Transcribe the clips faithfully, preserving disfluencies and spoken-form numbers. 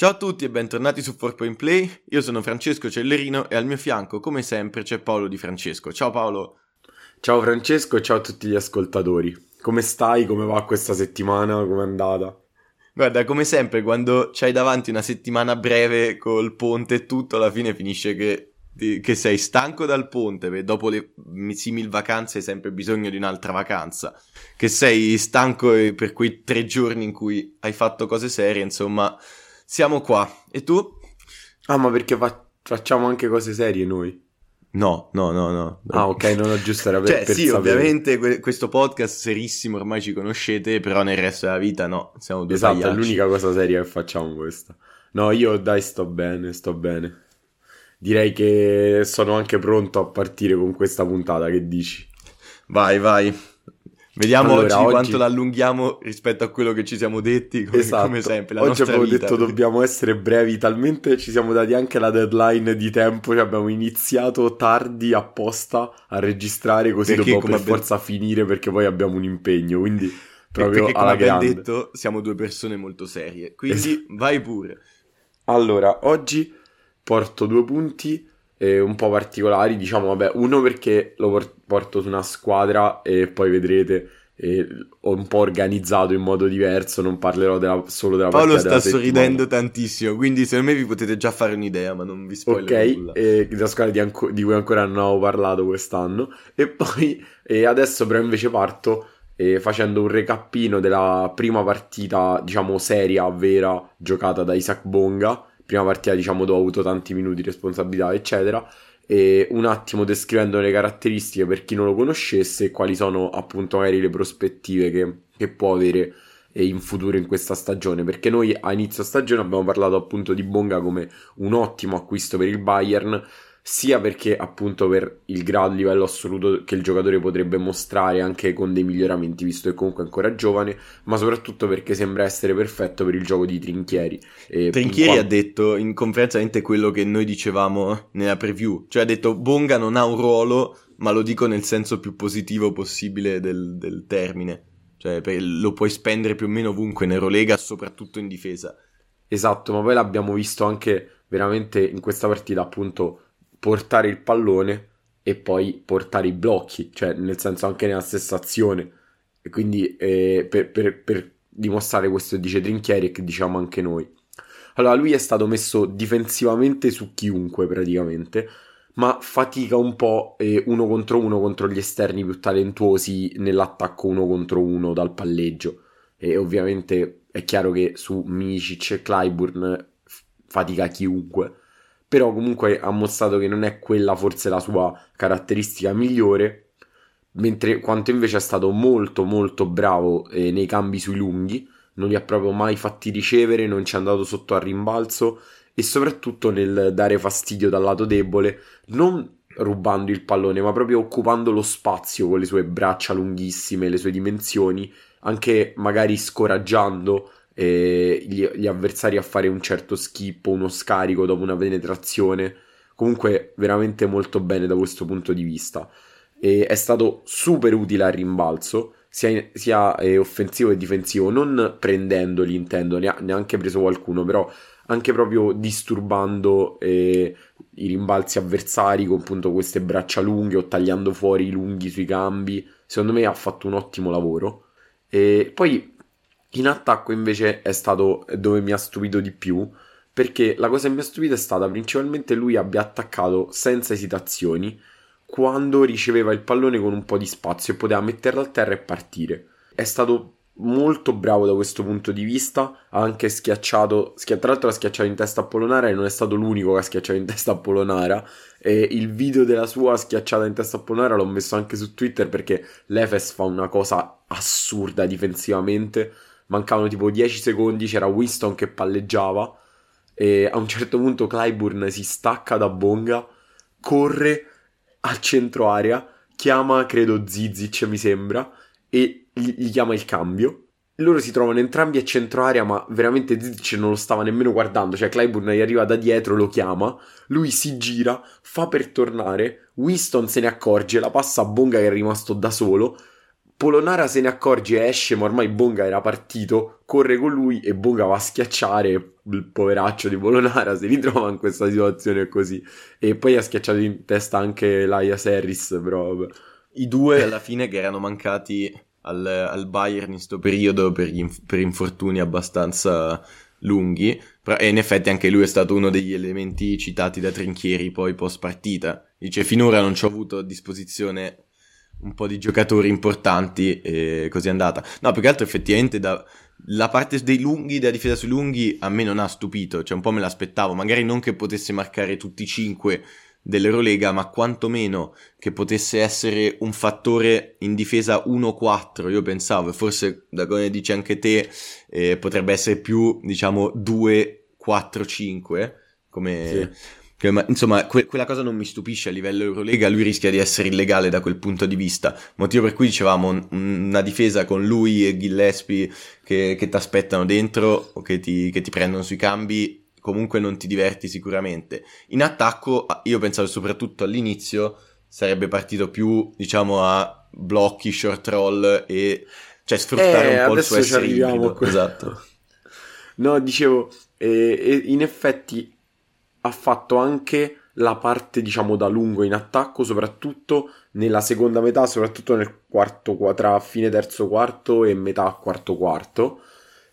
Ciao a tutti e bentornati su four point play, io sono Francesco Cellerino e al mio fianco, come sempre, c'è Paolo Di Francesco. Ciao Paolo! Ciao Francesco e ciao a tutti gli ascoltatori. Come stai? Come va questa settimana? Come è andata? Guarda, come sempre, quando c'hai davanti una settimana breve col ponte e tutto, alla fine finisce che, che sei stanco dal ponte, perché dopo le simil vacanze hai sempre bisogno di un'altra vacanza, che sei stanco per quei tre giorni in cui hai fatto cose serie, insomma... Siamo qua. E tu? Ah, ma perché fa- facciamo anche cose serie noi? No, no, no, no. Ah, ok, non ho giusto, era per, cioè, per sì, sapere. Ovviamente que- questo podcast serissimo ormai ci conoscete, però nel resto della vita no, siamo due esatto, pagliacci. È l'unica cosa seria che facciamo questa. No, io dai sto bene, sto bene. Direi che sono anche pronto a partire con questa puntata, che dici? Vai, vai. Vediamo allora, oggi, oggi quanto l'allunghiamo rispetto a quello che ci siamo detti, come, esatto. come sempre, la oggi abbiamo vita, detto perché... dobbiamo essere brevi, talmente ci siamo dati anche la deadline di tempo, cioè abbiamo iniziato tardi apposta a registrare così perché dobbiamo per abbiamo... forza finire perché poi abbiamo un impegno, quindi proprio perché, alla grande. Perché come abbiamo detto siamo due persone molto serie, quindi esatto. Vai pure. Allora, oggi porto due punti. Eh, un po' particolari, diciamo, vabbè, uno perché lo por- porto su una squadra e poi vedrete, eh, ho un po' organizzato in modo diverso, non parlerò della, solo della Paolo partita Paolo sta della sorridendo tantissimo, quindi secondo me vi potete già fare un'idea, ma non vi spoilerò okay, nulla. Ok, eh, la squadra di, anco- di cui ancora non avevo parlato quest'anno, e poi eh, adesso però invece parto eh, facendo un recappino della prima partita, diciamo, seria, vera, giocata da Isaac Bonga. Prima partita, diciamo, dove ho avuto tanti minuti, responsabilità, eccetera, e un attimo descrivendo le caratteristiche per chi non lo conoscesse e quali sono appunto magari le prospettive che, che può avere in futuro in questa stagione, perché noi a inizio stagione abbiamo parlato appunto di Bonga come un ottimo acquisto per il Bayern, sia perché appunto per il grado, livello assoluto che il giocatore potrebbe mostrare anche con dei miglioramenti, visto che comunque è ancora giovane, ma soprattutto perché sembra essere perfetto per il gioco di Trinchieri. E Trinchieri qua... ha detto in conferenza quello che noi dicevamo nella preview, cioè ha detto Bonga non ha un ruolo, ma lo dico nel senso più positivo possibile del, del termine, cioè lo puoi spendere più o meno ovunque in Eurolega, soprattutto in difesa. Esatto, ma poi l'abbiamo visto anche veramente in questa partita appunto portare il pallone e poi portare i blocchi, cioè nel senso anche nella stessa azione, e quindi eh, per, per, per dimostrare questo dice Trinchieri che diciamo anche noi. Allora lui è stato messo difensivamente su chiunque praticamente, ma fatica un po' eh, uno contro uno contro gli esterni più talentuosi nell'attacco uno contro uno dal palleggio, e ovviamente è chiaro che su Micic e Clyburn fatica chiunque. Però comunque ha mostrato che non è quella forse la sua caratteristica migliore, mentre quanto invece è stato molto molto bravo eh, nei cambi sui lunghi, non li ha proprio mai fatti ricevere, non ci è andato sotto al rimbalzo e soprattutto nel dare fastidio dal lato debole, non rubando il pallone ma proprio occupando lo spazio con le sue braccia lunghissime, le sue dimensioni, anche magari scoraggiando E gli, gli avversari a fare un certo skip o uno scarico dopo una penetrazione. Comunque veramente molto bene da questo punto di vista, e è stato super utile al rimbalzo sia, sia eh, offensivo che difensivo, non prendendoli intendo, ne ha neanche preso qualcuno, però anche proprio disturbando eh, i rimbalzi avversari con appunto queste braccia lunghe o tagliando fuori i lunghi sui cambi. Secondo me ha fatto un ottimo lavoro. E poi in attacco invece è stato dove mi ha stupito di più, perché la cosa che mi ha stupito è stata principalmente lui abbia attaccato senza esitazioni quando riceveva il pallone con un po' di spazio e poteva metterlo a terra e partire. È stato molto bravo da questo punto di vista, ha anche schiacciato, schia- tra l'altro ha schiacciato in testa a Polonara e non è stato l'unico che ha schiacciato in testa a Polonara, e il video della sua schiacciata in testa a Polonara l'ho messo anche su Twitter perché l'Efes fa una cosa assurda difensivamente. Mancavano tipo dieci secondi, c'era Winston che palleggiava e a un certo punto Clyburn si stacca da Bonga, corre al centro area, chiama credo Zizic mi sembra e gli, gli chiama il cambio. Loro si trovano entrambi a centro area ma veramente Zizic non lo stava nemmeno guardando, cioè Clyburn gli arriva da dietro, lo chiama, lui si gira, fa per tornare, Winston se ne accorge, la passa a Bonga che è rimasto da solo, Polonara se ne accorge e esce, ma ormai Bonga era partito, corre con lui e Bonga va a schiacciare il poveraccio di Polonara, si ritrova in questa situazione così, e poi ha schiacciato in testa anche Laias Harris, però vabbè. I due alla fine che erano mancati al, al Bayern in sto periodo per, gli, per infortuni abbastanza lunghi, e in effetti anche lui è stato uno degli elementi citati da Trinchieri poi post partita, dice finora non ci ho avuto a disposizione un po' di giocatori importanti e così è andata. No, più che altro effettivamente da, la parte dei lunghi, della difesa sui lunghi a me non ha stupito, cioè un po' me l'aspettavo, magari non che potesse marcare tutti i cinque dell'Eurolega, ma quantomeno che potesse essere un fattore in difesa uno quattro, io pensavo, e forse da come dici anche te eh, potrebbe essere più diciamo due quattro cinque come... Sì. Ma, insomma, que- quella cosa non mi stupisce a livello Eurolega, lui rischia di essere illegale da quel punto di vista, motivo per cui dicevamo un- una difesa con lui e Gillespie che, che ti aspettano dentro o che ti-, che ti prendono sui cambi, comunque non ti diverti sicuramente. In attacco io pensavo soprattutto all'inizio sarebbe partito più diciamo a blocchi, short roll e cioè sfruttare eh, un po' il suo essere ibrido. Esatto. No, dicevo, eh, eh, in effetti ha fatto anche la parte diciamo da lungo in attacco, soprattutto nella seconda metà, soprattutto nel quarto, tra fine terzo quarto e metà quarto quarto,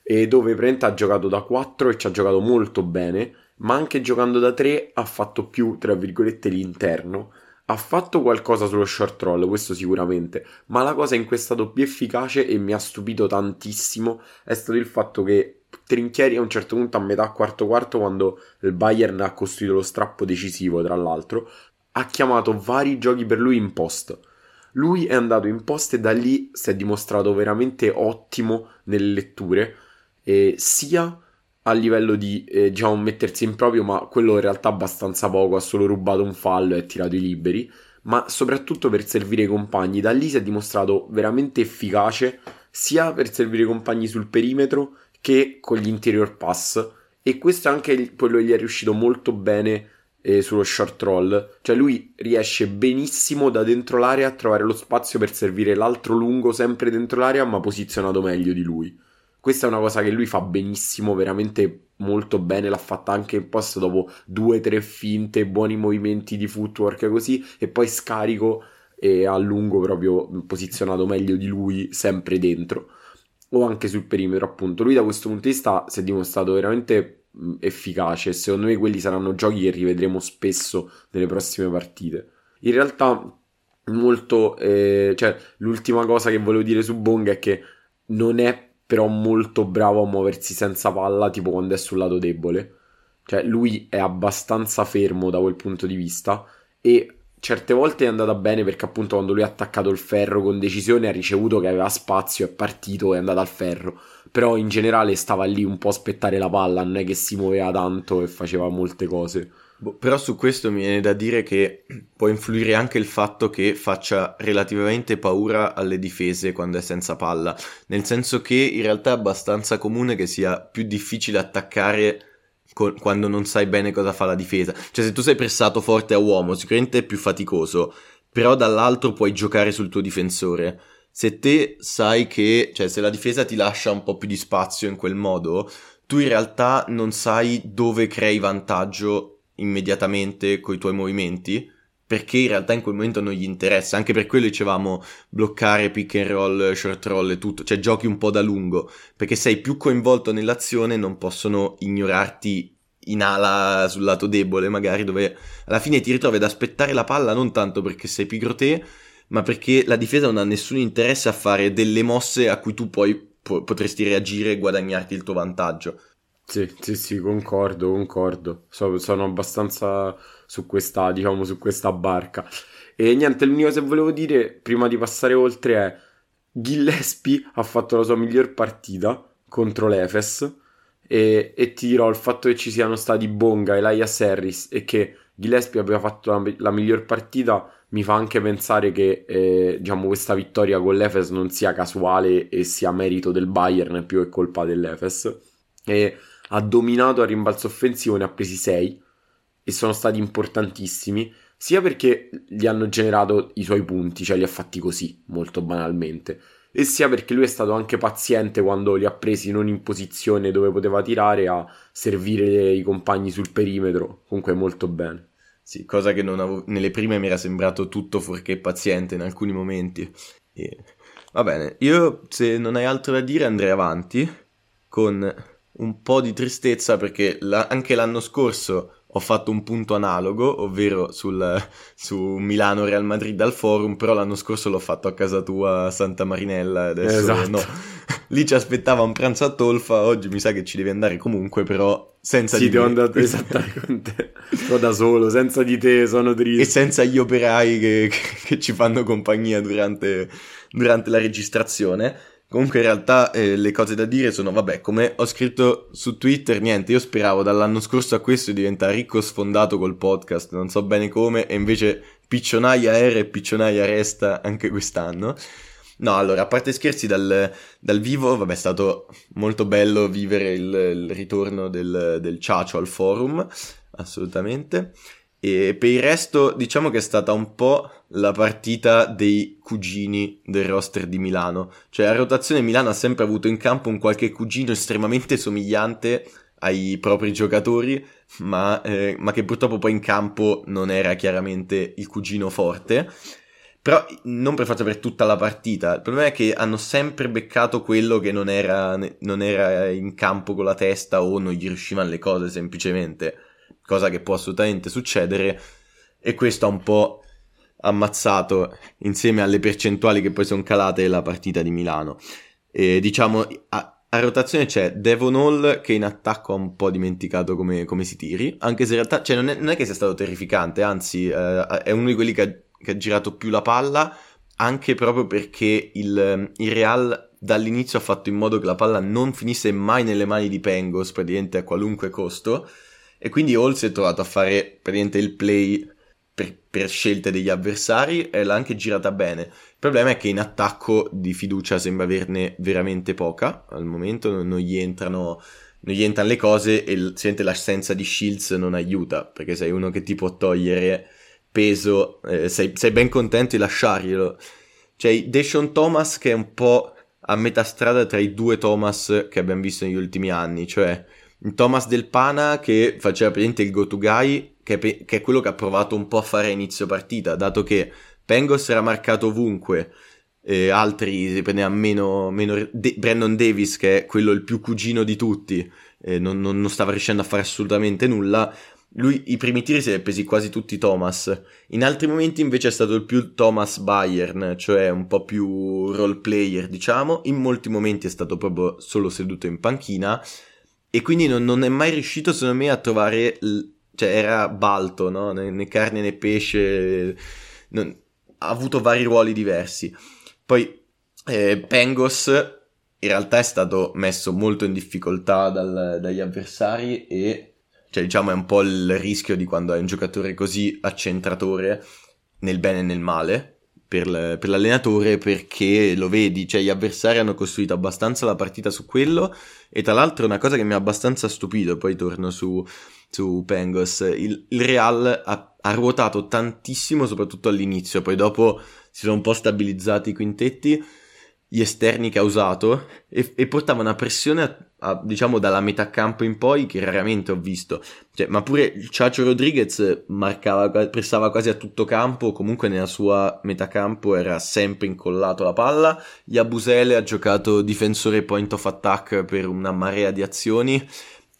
e dove praticamente ha giocato da quattro e ci ha giocato molto bene, ma anche giocando da tre ha fatto più tra virgolette l'interno, ha fatto qualcosa sullo short roll, questo sicuramente, ma la cosa in cui è stato più efficace e mi ha stupito tantissimo è stato il fatto che Trinchieri a un certo punto a metà quarto quarto, quando il Bayern ha costruito lo strappo decisivo tra l'altro, ha chiamato vari giochi per lui in post, lui è andato in post e da lì si è dimostrato veramente ottimo nelle letture, eh, sia a livello di eh, diciamo mettersi in proprio, ma quello in realtà abbastanza poco, ha solo rubato un fallo e tirato i liberi, ma soprattutto per servire i compagni, da lì si è dimostrato veramente efficace sia per servire i compagni sul perimetro che con gli interior pass, e questo è anche quello che gli è riuscito molto bene eh, sullo short roll, cioè lui riesce benissimo da dentro l'area a trovare lo spazio per servire l'altro lungo sempre dentro l'area ma posizionato meglio di lui, questa è una cosa che lui fa benissimo, veramente molto bene, l'ha fatta anche in post dopo due tre finte, buoni movimenti di footwork così, e poi scarico e a lungo proprio posizionato meglio di lui sempre dentro o anche sul perimetro, appunto. Lui da questo punto di vista si è dimostrato veramente efficace, secondo me quelli saranno giochi che rivedremo spesso nelle prossime partite. In realtà molto eh, cioè l'ultima cosa che volevo dire su Bonga è che non è però molto bravo a muoversi senza palla, tipo quando è sul lato debole, cioè lui è abbastanza fermo da quel punto di vista, e certe volte è andata bene perché appunto quando lui ha attaccato il ferro con decisione ha ricevuto che aveva spazio, è partito e è andato al ferro, però in generale stava lì un po' a aspettare la palla, non è che si muoveva tanto e faceva molte cose. Boh, però su questo mi viene da dire che può influire anche il fatto che faccia relativamente paura alle difese quando è senza palla, nel senso che in realtà è abbastanza comune che sia più difficile attaccare quando non sai bene cosa fa la difesa, cioè se tu sei pressato forte a uomo sicuramente è più faticoso, però dall'altro puoi giocare sul tuo difensore, se te sai che, cioè se la difesa ti lascia un po' più di spazio in quel modo, tu in realtà non sai dove crei vantaggio immediatamente coi tuoi movimenti, perché in realtà in quel momento non gli interessa, anche per quello dicevamo bloccare, pick and roll, short roll e tutto, cioè giochi un po' da lungo, perché sei più coinvolto nell'azione, non possono ignorarti in ala sul lato debole magari, dove alla fine ti ritrovi ad aspettare la palla non tanto perché sei pigro te, ma perché la difesa non ha nessun interesse a fare delle mosse a cui tu poi po- potresti reagire e guadagnarti il tuo vantaggio. Sì, sì, sì, concordo, concordo. So, sono abbastanza su questa, diciamo, su questa barca. E niente, l'unica cosa che volevo dire prima di passare oltre è Gillespie ha fatto la sua miglior partita contro l'Efes e, e ti dirò il fatto che ci siano stati Bonga e Laias Harris e che Gillespie abbia fatto la, la miglior partita mi fa anche pensare che eh, diciamo questa vittoria con l'Efes non sia casuale e sia merito del Bayern più che colpa dell'Efes, e ha dominato a rimbalzo offensivo, ne ha presi sei e sono stati importantissimi, sia perché gli hanno generato i suoi punti, cioè li ha fatti così, molto banalmente, e sia perché lui è stato anche paziente quando li ha presi non in posizione dove poteva tirare a servire i compagni sul perimetro, comunque molto bene. Sì, cosa che non avevo... nelle prime mi era sembrato tutto fuorché paziente in alcuni momenti. E... va bene, io se non hai altro da dire andrei avanti con un po' di tristezza perché la... anche l'anno scorso ho fatto un punto analogo, ovvero sul, su Milano-Real Madrid al Forum, però l'anno scorso l'ho fatto a casa tua a Santa Marinella, adesso esatto. No. Lì ci aspettava un pranzo a tolfa, oggi mi sa che ci devi andare comunque, però senza sì, di te. Sì, devo andare esattamente, sono da solo, senza di te sono triste. E senza gli operai che, che, che ci fanno compagnia durante, durante la registrazione. Comunque in realtà eh, le cose da dire sono, vabbè, come ho scritto su Twitter, niente, io speravo dall'anno scorso a questo di diventare ricco sfondato col podcast, non so bene come, e invece piccionaia era e piccionaia resta anche quest'anno. No, allora, a parte scherzi, dal, dal vivo, vabbè, è stato molto bello vivere il, il ritorno del, del Ciacio al Forum, assolutamente. E per il resto diciamo che è stata un po' la partita dei cugini del roster di Milano, cioè a rotazione Milano ha sempre avuto in campo un qualche cugino estremamente somigliante ai propri giocatori, ma, eh, ma che purtroppo poi in campo non era chiaramente il cugino forte, però non per forza per tutta la partita. Il problema è che hanno sempre beccato quello che non era, non era in campo con la testa o non gli riuscivano le cose semplicemente, cosa che può assolutamente succedere, e questo ha un po' ammazzato insieme alle percentuali che poi sono calate la partita di Milano. E diciamo a, a rotazione c'è Devon Hall che in attacco ha un po' dimenticato come, come si tiri, anche se in realtà cioè non, è, non è che sia stato terrificante, anzi eh, è uno di quelli che ha, che ha girato più la palla, anche proprio perché il, il Real dall'inizio ha fatto in modo che la palla non finisse mai nelle mani di Pengos praticamente a qualunque costo. E quindi Hall si è trovato a fare praticamente il play per, per scelte degli avversari e l'ha anche girata bene. Il problema è che in attacco di fiducia sembra averne veramente poca. Al momento non, non, gli, entrano, non gli entrano le cose e il, l'assenza di Shields non aiuta, perché sei uno che ti può togliere peso, eh, sei, sei ben contento di lasciarglielo. Cioè Deshaun Thomas che è un po' a metà strada tra i due Thomas che abbiamo visto negli ultimi anni, cioè... Thomas Del Pana che faceva presente il go to guy, che, pe- che è quello che ha provato un po' a fare a inizio partita, dato che Pengos era marcato ovunque, eh, altri si prendeva meno, meno De- Brandon Davis che è quello il più cugino di tutti, eh, non, non, non stava riuscendo a fare assolutamente nulla. Lui i primi tiri se li ha presi quasi tutti Thomas, in altri momenti invece è stato il più Thomas Bayern, cioè un po' più role player diciamo, in molti momenti è stato proprio solo seduto in panchina. E quindi non, non è mai riuscito, secondo me, a trovare... L... Cioè, era balto, no? Né, né carne né pesce. Non... Ha avuto vari ruoli diversi. Poi, eh, Pengos, in realtà, è stato messo molto in difficoltà dal, dagli avversari e... Cioè, diciamo, è un po' il rischio di quando hai un giocatore così accentratore, nel bene e nel male, per, l... per l'allenatore, perché lo vedi. Cioè, gli avversari hanno costruito abbastanza la partita su quello... E tra l'altro una cosa che mi ha abbastanza stupito, poi torno su, su Pengos, il, il Real ha, ha ruotato tantissimo soprattutto all'inizio, poi dopo si sono un po' stabilizzati i quintetti, gli esterni che ha usato e, e portava una pressione a, a, diciamo dalla metà campo in poi che raramente ho visto, cioè, ma pure il Chacho Rodriguez marcava, pressava quasi a tutto campo, comunque nella sua metà campo era sempre incollato la palla. Yabusele ha giocato difensore point of attack per una marea di azioni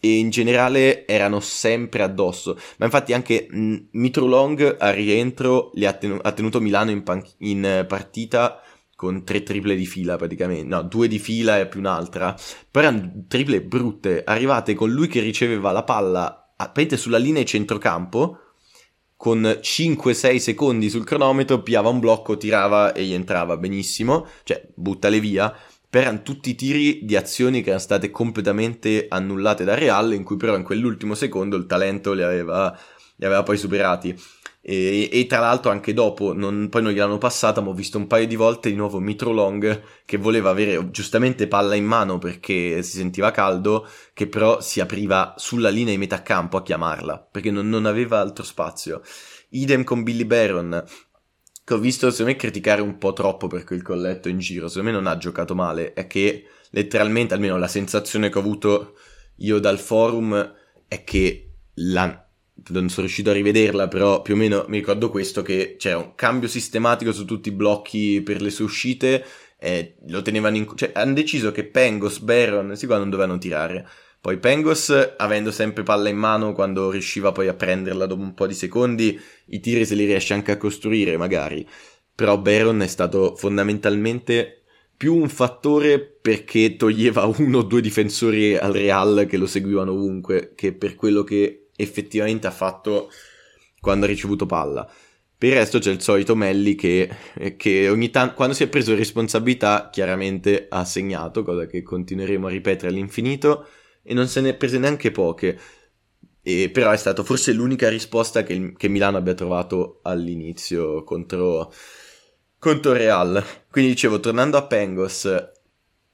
e in generale erano sempre addosso, ma infatti anche mh, Mitrou-Long a rientro li ha, tenu- ha tenuto Milano in, pan- in partita con tre triple di fila praticamente, no, due di fila e più un'altra, però erano triple brutte, arrivate con lui che riceveva la palla praticamente sulla linea di centrocampo, con cinque sei secondi sul cronometro, piava un blocco, tirava e gli entrava benissimo, cioè buttale via, però erano tutti tiri di azioni che erano state completamente annullate da Real, in cui però in quell'ultimo secondo il talento li aveva, li aveva poi superati. e, e tra l'altro anche dopo non, poi non gliel'hanno passata, ma ho visto un paio di volte di nuovo Mitrou-Long che voleva avere giustamente palla in mano perché si sentiva caldo, che però si apriva sulla linea di metà campo a chiamarla perché non, non aveva altro spazio. Idem con Billy Baron, che ho visto secondo me criticare un po' troppo per quel colletto in giro. Secondo me non ha giocato male, è che letteralmente, almeno la sensazione che ho avuto io dal forum è che la... non sono riuscito a rivederla, però più o meno mi ricordo questo, che c'era un cambio sistematico su tutti i blocchi per le sue uscite, eh, lo tenevano in... cioè hanno deciso che Pengos, Baron, sì, qua non dovevano tirare. Poi Pengos, avendo sempre palla in mano, quando riusciva poi a prenderla dopo un po' di secondi, i tiri se li riesce anche a costruire magari, però Baron è stato fondamentalmente più un fattore perché toglieva uno o due difensori al Real che lo seguivano ovunque, che per quello che effettivamente ha fatto quando ha ricevuto palla. Per il resto c'è il solito Melli che, che ogni tanto, quando si è preso responsabilità, chiaramente ha segnato, cosa che continueremo a ripetere all'infinito, e non se ne è prese neanche poche, e però è stata forse l'unica risposta che, il, che Milano abbia trovato all'inizio contro, contro Real. Quindi dicevo, tornando a Pengos,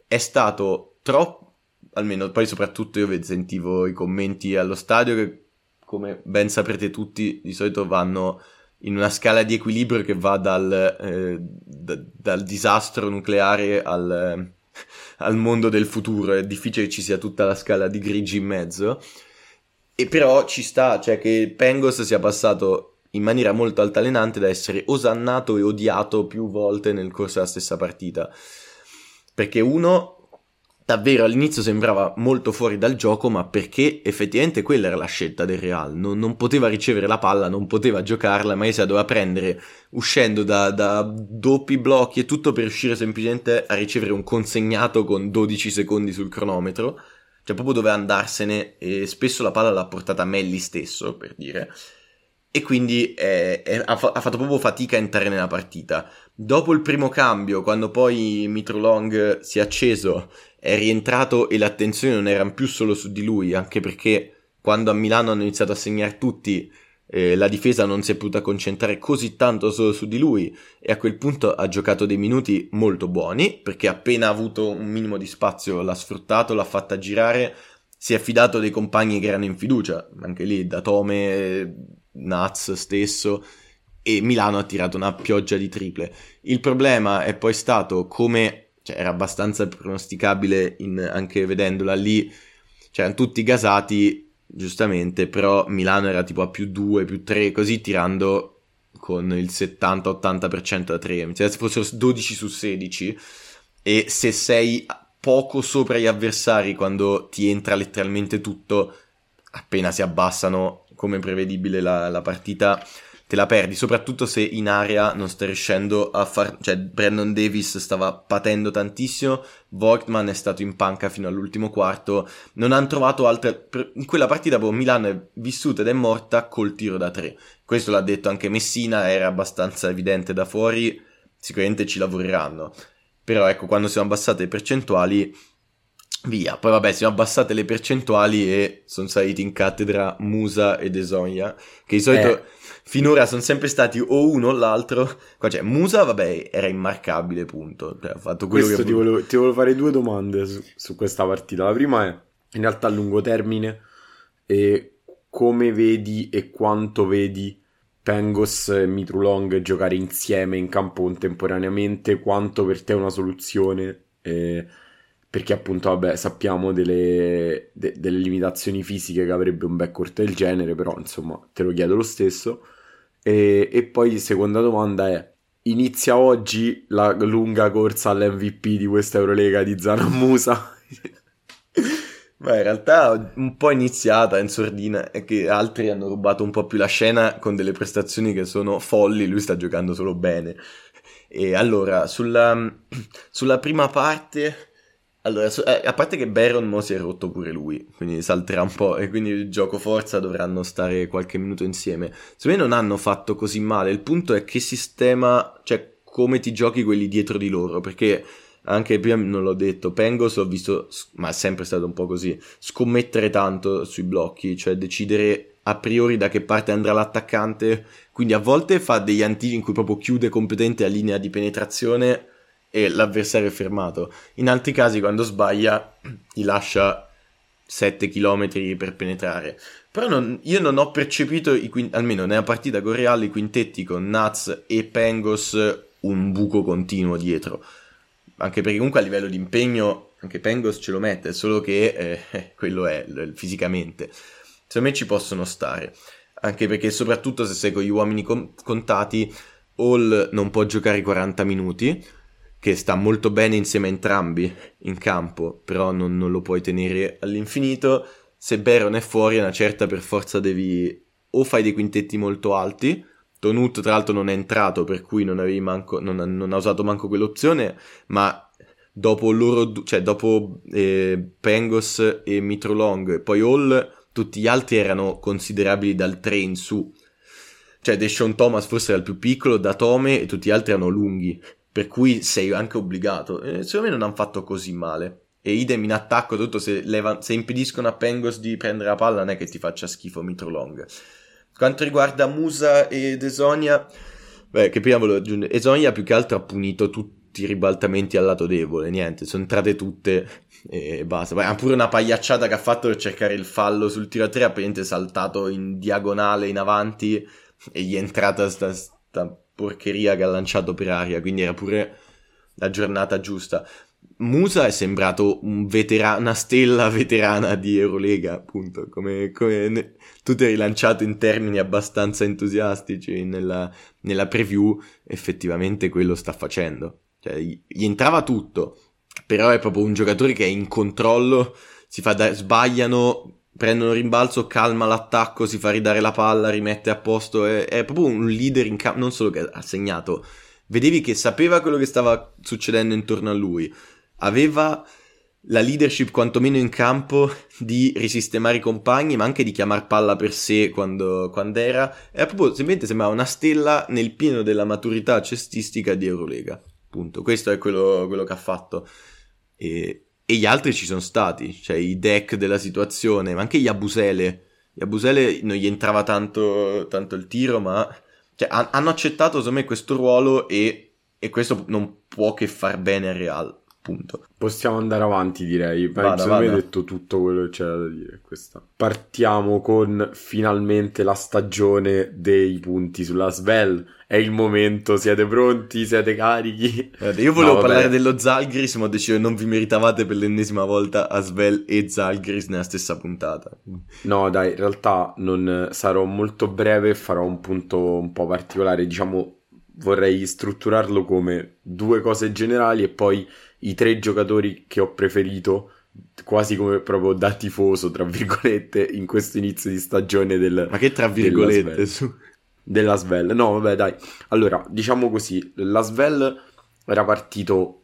è stato troppo, almeno poi soprattutto io sentivo i commenti allo stadio che, come ben saprete tutti, di solito vanno in una scala di equilibrio che va dal, eh, d- dal disastro nucleare al, eh, al mondo del futuro. È difficile che ci sia tutta la scala di grigi in mezzo. E però ci sta, cioè che Pengos sia passato in maniera molto altalenante da essere osannato e odiato più volte nel corso della stessa partita. Perché uno... davvero all'inizio sembrava molto fuori dal gioco, ma perché effettivamente quella era la scelta del Real, non, non poteva ricevere la palla, non poteva giocarla, ma essa doveva prendere uscendo da, da doppi blocchi e tutto per riuscire semplicemente a ricevere un consegnato con dodici secondi sul cronometro, cioè proprio doveva andarsene, e spesso la palla l'ha portata Melli stesso, per dire, e quindi è, è, ha, fa- ha fatto proprio fatica a entrare nella partita. Dopo il primo cambio, quando poi Mitrou-Long si è acceso, è rientrato e l'attenzione non era più solo su di lui, anche perché quando a Milano hanno iniziato a segnare tutti, eh, la difesa non si è potuta concentrare così tanto solo su di lui, e a quel punto ha giocato dei minuti molto buoni, perché appena ha avuto un minimo di spazio l'ha sfruttato, l'ha fatta girare, si è affidato dei compagni che erano in fiducia, anche lì da Datome... Nats stesso, e Milano ha tirato una pioggia di triple. Il problema è poi stato, come cioè, era abbastanza pronosticabile in, anche vedendola lì, c'erano tutti gasati giustamente, però Milano era tipo a più due, più tre, così, tirando con il settanta ottanta percento da tre, mi cioè, se fossero dodici su sedici, e se sei poco sopra gli avversari quando ti entra letteralmente tutto, appena si abbassano, come prevedibile la, la partita te la perdi, soprattutto se in area non stai riuscendo a far... cioè Brandon Davis stava patendo tantissimo, Voigtman è stato in panca fino all'ultimo quarto, non hanno trovato altre... in quella partita boh, Milano è vissuta ed è morta col tiro da tre, questo l'ha detto anche Messina, era abbastanza evidente da fuori, sicuramente ci lavoreranno, però ecco, quando sono abbassate le percentuali... via, poi vabbè, si sono abbassate le percentuali e sono saliti in cattedra Musa e Desonja, che di solito eh. finora sono sempre stati o uno o l'altro. Qua cioè, Musa, vabbè, era immarcabile, punto. Cioè, ha fatto quello Questo che... ti, volevo, ti volevo fare due domande su, su questa partita. La prima è, in realtà, a lungo termine, e come vedi e quanto vedi Pengos e Mitrou-Long giocare insieme in campo contemporaneamente, quanto per te è una soluzione... E... perché appunto vabbè, sappiamo delle, de, delle limitazioni fisiche che avrebbe un backcourt del genere, però insomma te lo chiedo lo stesso. E, e poi seconda domanda è, inizia oggi la lunga corsa all'emme vu pi di questa Eurolega di Zana Musa? Beh, in realtà un po' iniziata in sordina, è che altri hanno rubato un po' più la scena con delle prestazioni che sono folli, lui sta giocando solo bene. E allora, sulla, sulla prima parte... Allora, a parte che Baron mo si è rotto pure lui, quindi salterà un po', e quindi il gioco forza dovranno stare qualche minuto insieme. Secondo me non hanno fatto così male, il punto è che sistema, cioè come ti giochi quelli dietro di loro, perché anche prima non l'ho detto, Pengos ho visto, ma è sempre stato un po' così, scommettere tanto sui blocchi, cioè decidere a priori da che parte andrà l'attaccante, quindi a volte fa degli anticipi in cui proprio chiude competente la linea di penetrazione e l'avversario è fermato, in altri casi quando sbaglia gli lascia sette chilometri per penetrare. Però non, io non ho percepito, i quint- almeno nella partita con Real, i quintetti con Nats e Pengos un buco continuo dietro, anche perché comunque a livello di impegno anche Pengos ce lo mette, solo che eh, quello è fisicamente. Secondo me ci possono stare, anche perché soprattutto se sei con gli uomini com- contati, Hall non può giocare i quaranta minuti, che sta molto bene insieme a entrambi in campo, però non, non lo puoi tenere all'infinito. Se Baron è fuori, una certa per forza devi, o fai dei quintetti molto alti. Tonut tra l'altro non è entrato, per cui non, avevi manco, non, non ha usato manco quell'opzione, ma dopo loro, cioè dopo eh, Pengos e Mitrou-Long e poi Hall, tutti gli altri erano considerabili dal tre in su, cioè Deshaun Thomas forse era il più piccolo, da Datome, e tutti gli altri erano lunghi, per cui sei anche obbligato. Eh, secondo me non hanno fatto così male, e idem in attacco, tutto se, leva, se impediscono a Pengos di prendere la palla non è che ti faccia schifo Mitrou-Long. Quanto riguarda Musa ed Esonia, beh, che prima volevo aggiungere, Esonia più che altro ha punito tutti i ribaltamenti al lato debole, niente, sono entrate tutte e basta. Ha pure una pagliacciata che ha fatto per cercare il fallo sul tiro a tre, appena saltato in diagonale in avanti e gli è entrata sta, sta porcheria che ha lanciato per aria, quindi era pure la giornata giusta. Musa è sembrato un veterano, una stella veterana di Eurolega, appunto, come, come ne- tu ti hai rilanciato in termini abbastanza entusiastici nella, nella preview, effettivamente quello sta facendo, cioè, gli entrava tutto, però è proprio un giocatore che è in controllo, si fa da- sbagliano, prendono rimbalzo, calma l'attacco, si fa ridare la palla, rimette a posto, è, è proprio un leader in campo, non solo che ha segnato, vedevi che sapeva quello che stava succedendo intorno a lui, aveva la leadership quantomeno in campo di risistemare i compagni, ma anche di chiamare palla per sé quando, quando era, e proprio semplicemente sembrava una stella nel pieno della maturità cestistica di Eurolega, punto. Questo è quello, quello che ha fatto, e, e gli altri ci sono stati, cioè i deck della situazione, ma anche gli Abusele, gli Abusele non gli entrava tanto, tanto il tiro, ma cioè, ha, hanno accettato secondo me questo ruolo e, e questo non può che far bene al Real. Punto. Possiamo andare avanti, direi. Vada, vada. Hai detto tutto quello che c'era da dire. Questa. Partiamo con finalmente la stagione dei punti sulla Asvel. È il momento, siete pronti? Siete carichi? Guarda, io volevo no, parlare dello Zalgiris, ma ho deciso che non vi meritavate per l'ennesima volta Asvel e Zalgiris nella stessa puntata. No, dai, in realtà non sarò molto breve, farò un punto un po' particolare, diciamo. Vorrei strutturarlo come due cose generali e poi i tre giocatori che ho preferito quasi come proprio da tifoso, tra virgolette, in questo inizio di stagione del... Ma che tra virgolette? Su... Dell'Asvel. No, vabbè, dai. Allora, diciamo così, l'Asvel era partito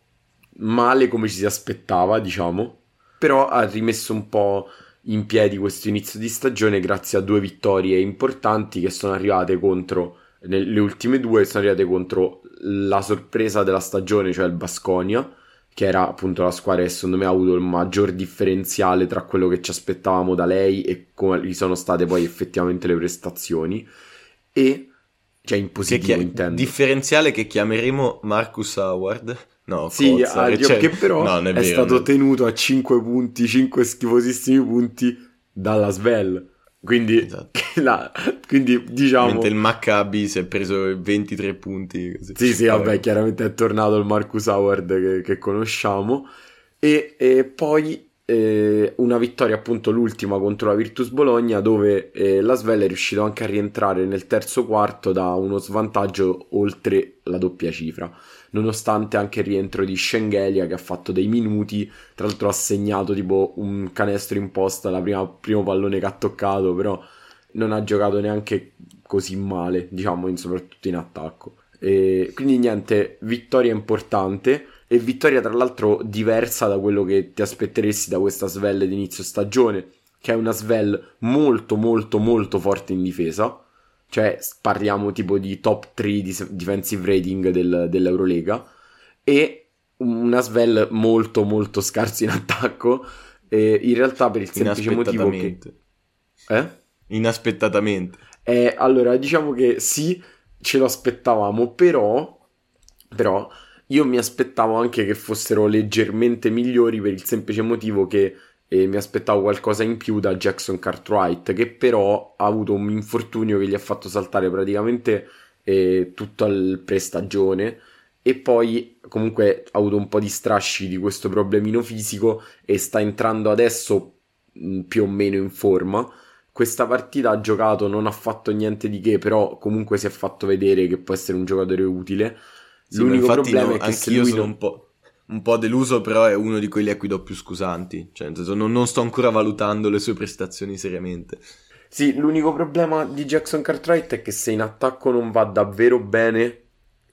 male come ci si aspettava, diciamo, però ha rimesso un po' in piedi questo inizio di stagione grazie a due vittorie importanti che sono arrivate contro... Nelle ultime due sono arrivate contro la sorpresa della stagione, cioè il Baskonia, che era appunto la squadra che secondo me ha avuto il maggior differenziale tra quello che ci aspettavamo da lei e come gli sono state poi effettivamente le prestazioni, e cioè in positivo chi- intendo differenziale che chiameremo Marcus Howard. No, sì, Cozza, ah, che, cioè... che però no, è, è vero, stato no. tenuto a cinque punti, cinque schifosissimi punti dalla Svel. Quindi, esatto. la, quindi diciamo mentre il Maccabi si è preso ventitré punti così. Sì sì vabbè, chiaramente è tornato il Marcus Howard che, che conosciamo e, e poi eh, una vittoria appunto l'ultima contro la Virtus Bologna dove eh, la Asvel è riuscito anche a rientrare nel terzo quarto da uno svantaggio oltre la doppia cifra, nonostante anche il rientro di Schengelia che ha fatto dei minuti, tra l'altro ha segnato tipo un canestro in posta, la prima, primo pallone che ha toccato, però non ha giocato neanche così male, diciamo, in, soprattutto in attacco. E quindi niente, vittoria importante e vittoria tra l'altro diversa da quello che ti aspetteresti da questa Asvel di inizio stagione, che è una Asvel molto molto molto forte in difesa. Cioè parliamo tipo di top tre di defensive rating del, dell'Eurolega e una Asvel molto molto scarso in attacco, e in realtà per il semplice motivo che eh? inaspettatamente. Eh, allora, diciamo che sì, ce lo aspettavamo, però, però io mi aspettavo anche che fossero leggermente migliori, per il semplice motivo che eh, mi aspettavo qualcosa in più da Jackson Cartwright, che però ha avuto un infortunio che gli ha fatto saltare praticamente eh, tutta il prestagione. E poi comunque ha avuto un po' di strasci di questo problemino fisico e sta entrando adesso più o meno in forma. Questa partita ha giocato, non ha fatto niente di che, però comunque si è fatto vedere che può essere un giocatore utile. Sì, l'unico problema no, è che se lui sono non... un, po', un po' deluso, però è uno di quelli a cui do più scusanti, cioè non, non sto ancora valutando le sue prestazioni seriamente. Sì, l'unico problema di Jackson Cartwright è che se in attacco non va davvero bene,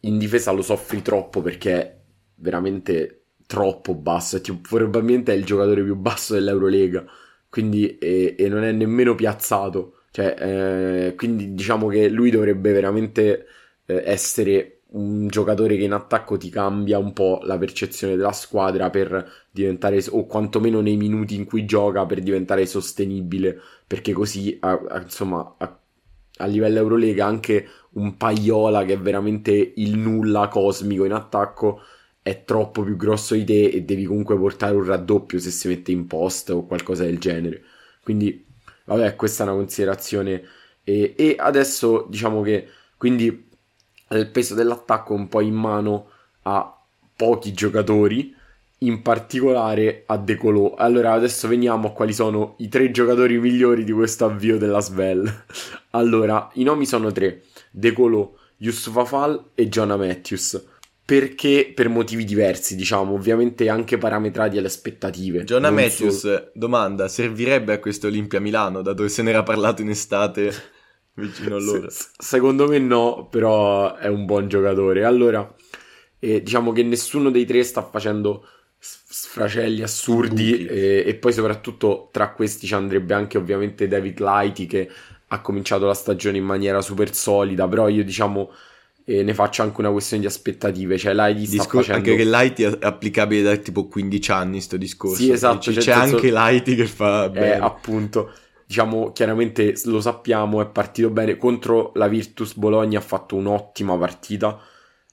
in difesa lo soffri troppo, perché è veramente troppo basso. Tipo, probabilmente è il giocatore più basso dell'Eurolega, quindi e, e non è nemmeno piazzato, cioè, eh, quindi diciamo che lui dovrebbe veramente eh, essere un giocatore che in attacco ti cambia un po' la percezione della squadra, per diventare, o quantomeno nei minuti in cui gioca, per diventare sostenibile, perché così a, a, insomma a, a livello Eurolega anche un Paiola, che è veramente il nulla cosmico in attacco, è troppo più grosso di te e devi comunque portare un raddoppio se si mette in post o qualcosa del genere. Quindi vabbè, questa è una considerazione. E, e adesso diciamo che quindi il peso dell'attacco è un po' in mano a pochi giocatori, in particolare a De Colo. Allora adesso veniamo a quali sono i tre giocatori migliori di questo avvio della Asvel. Allora, i nomi sono tre: De Colo, Mustafa Fall e Jonah Mathews. Perché per motivi diversi, diciamo, ovviamente anche parametrati alle aspettative. Jonah Mathews, solo... domanda, servirebbe a questo Olimpia Milano, da dove se n'era parlato in estate vicino a loro? Se, secondo me no, però è un buon giocatore. Allora, eh, diciamo che nessuno dei tre sta facendo sfracelli assurdi, e, e poi soprattutto tra questi ci andrebbe anche ovviamente David Lighty, che ha cominciato la stagione in maniera super solida, però io diciamo eh, ne faccio anche una questione di aspettative, cioè Lighty sta Discor- facendo... anche che Lighty è applicabile da tipo quindici anni sto discorso. Sì, esatto. Dici, c'è senso... anche Lighty che fa bene. Eh, appunto, diciamo, chiaramente lo sappiamo, è partito bene contro la Virtus Bologna, ha fatto un'ottima partita.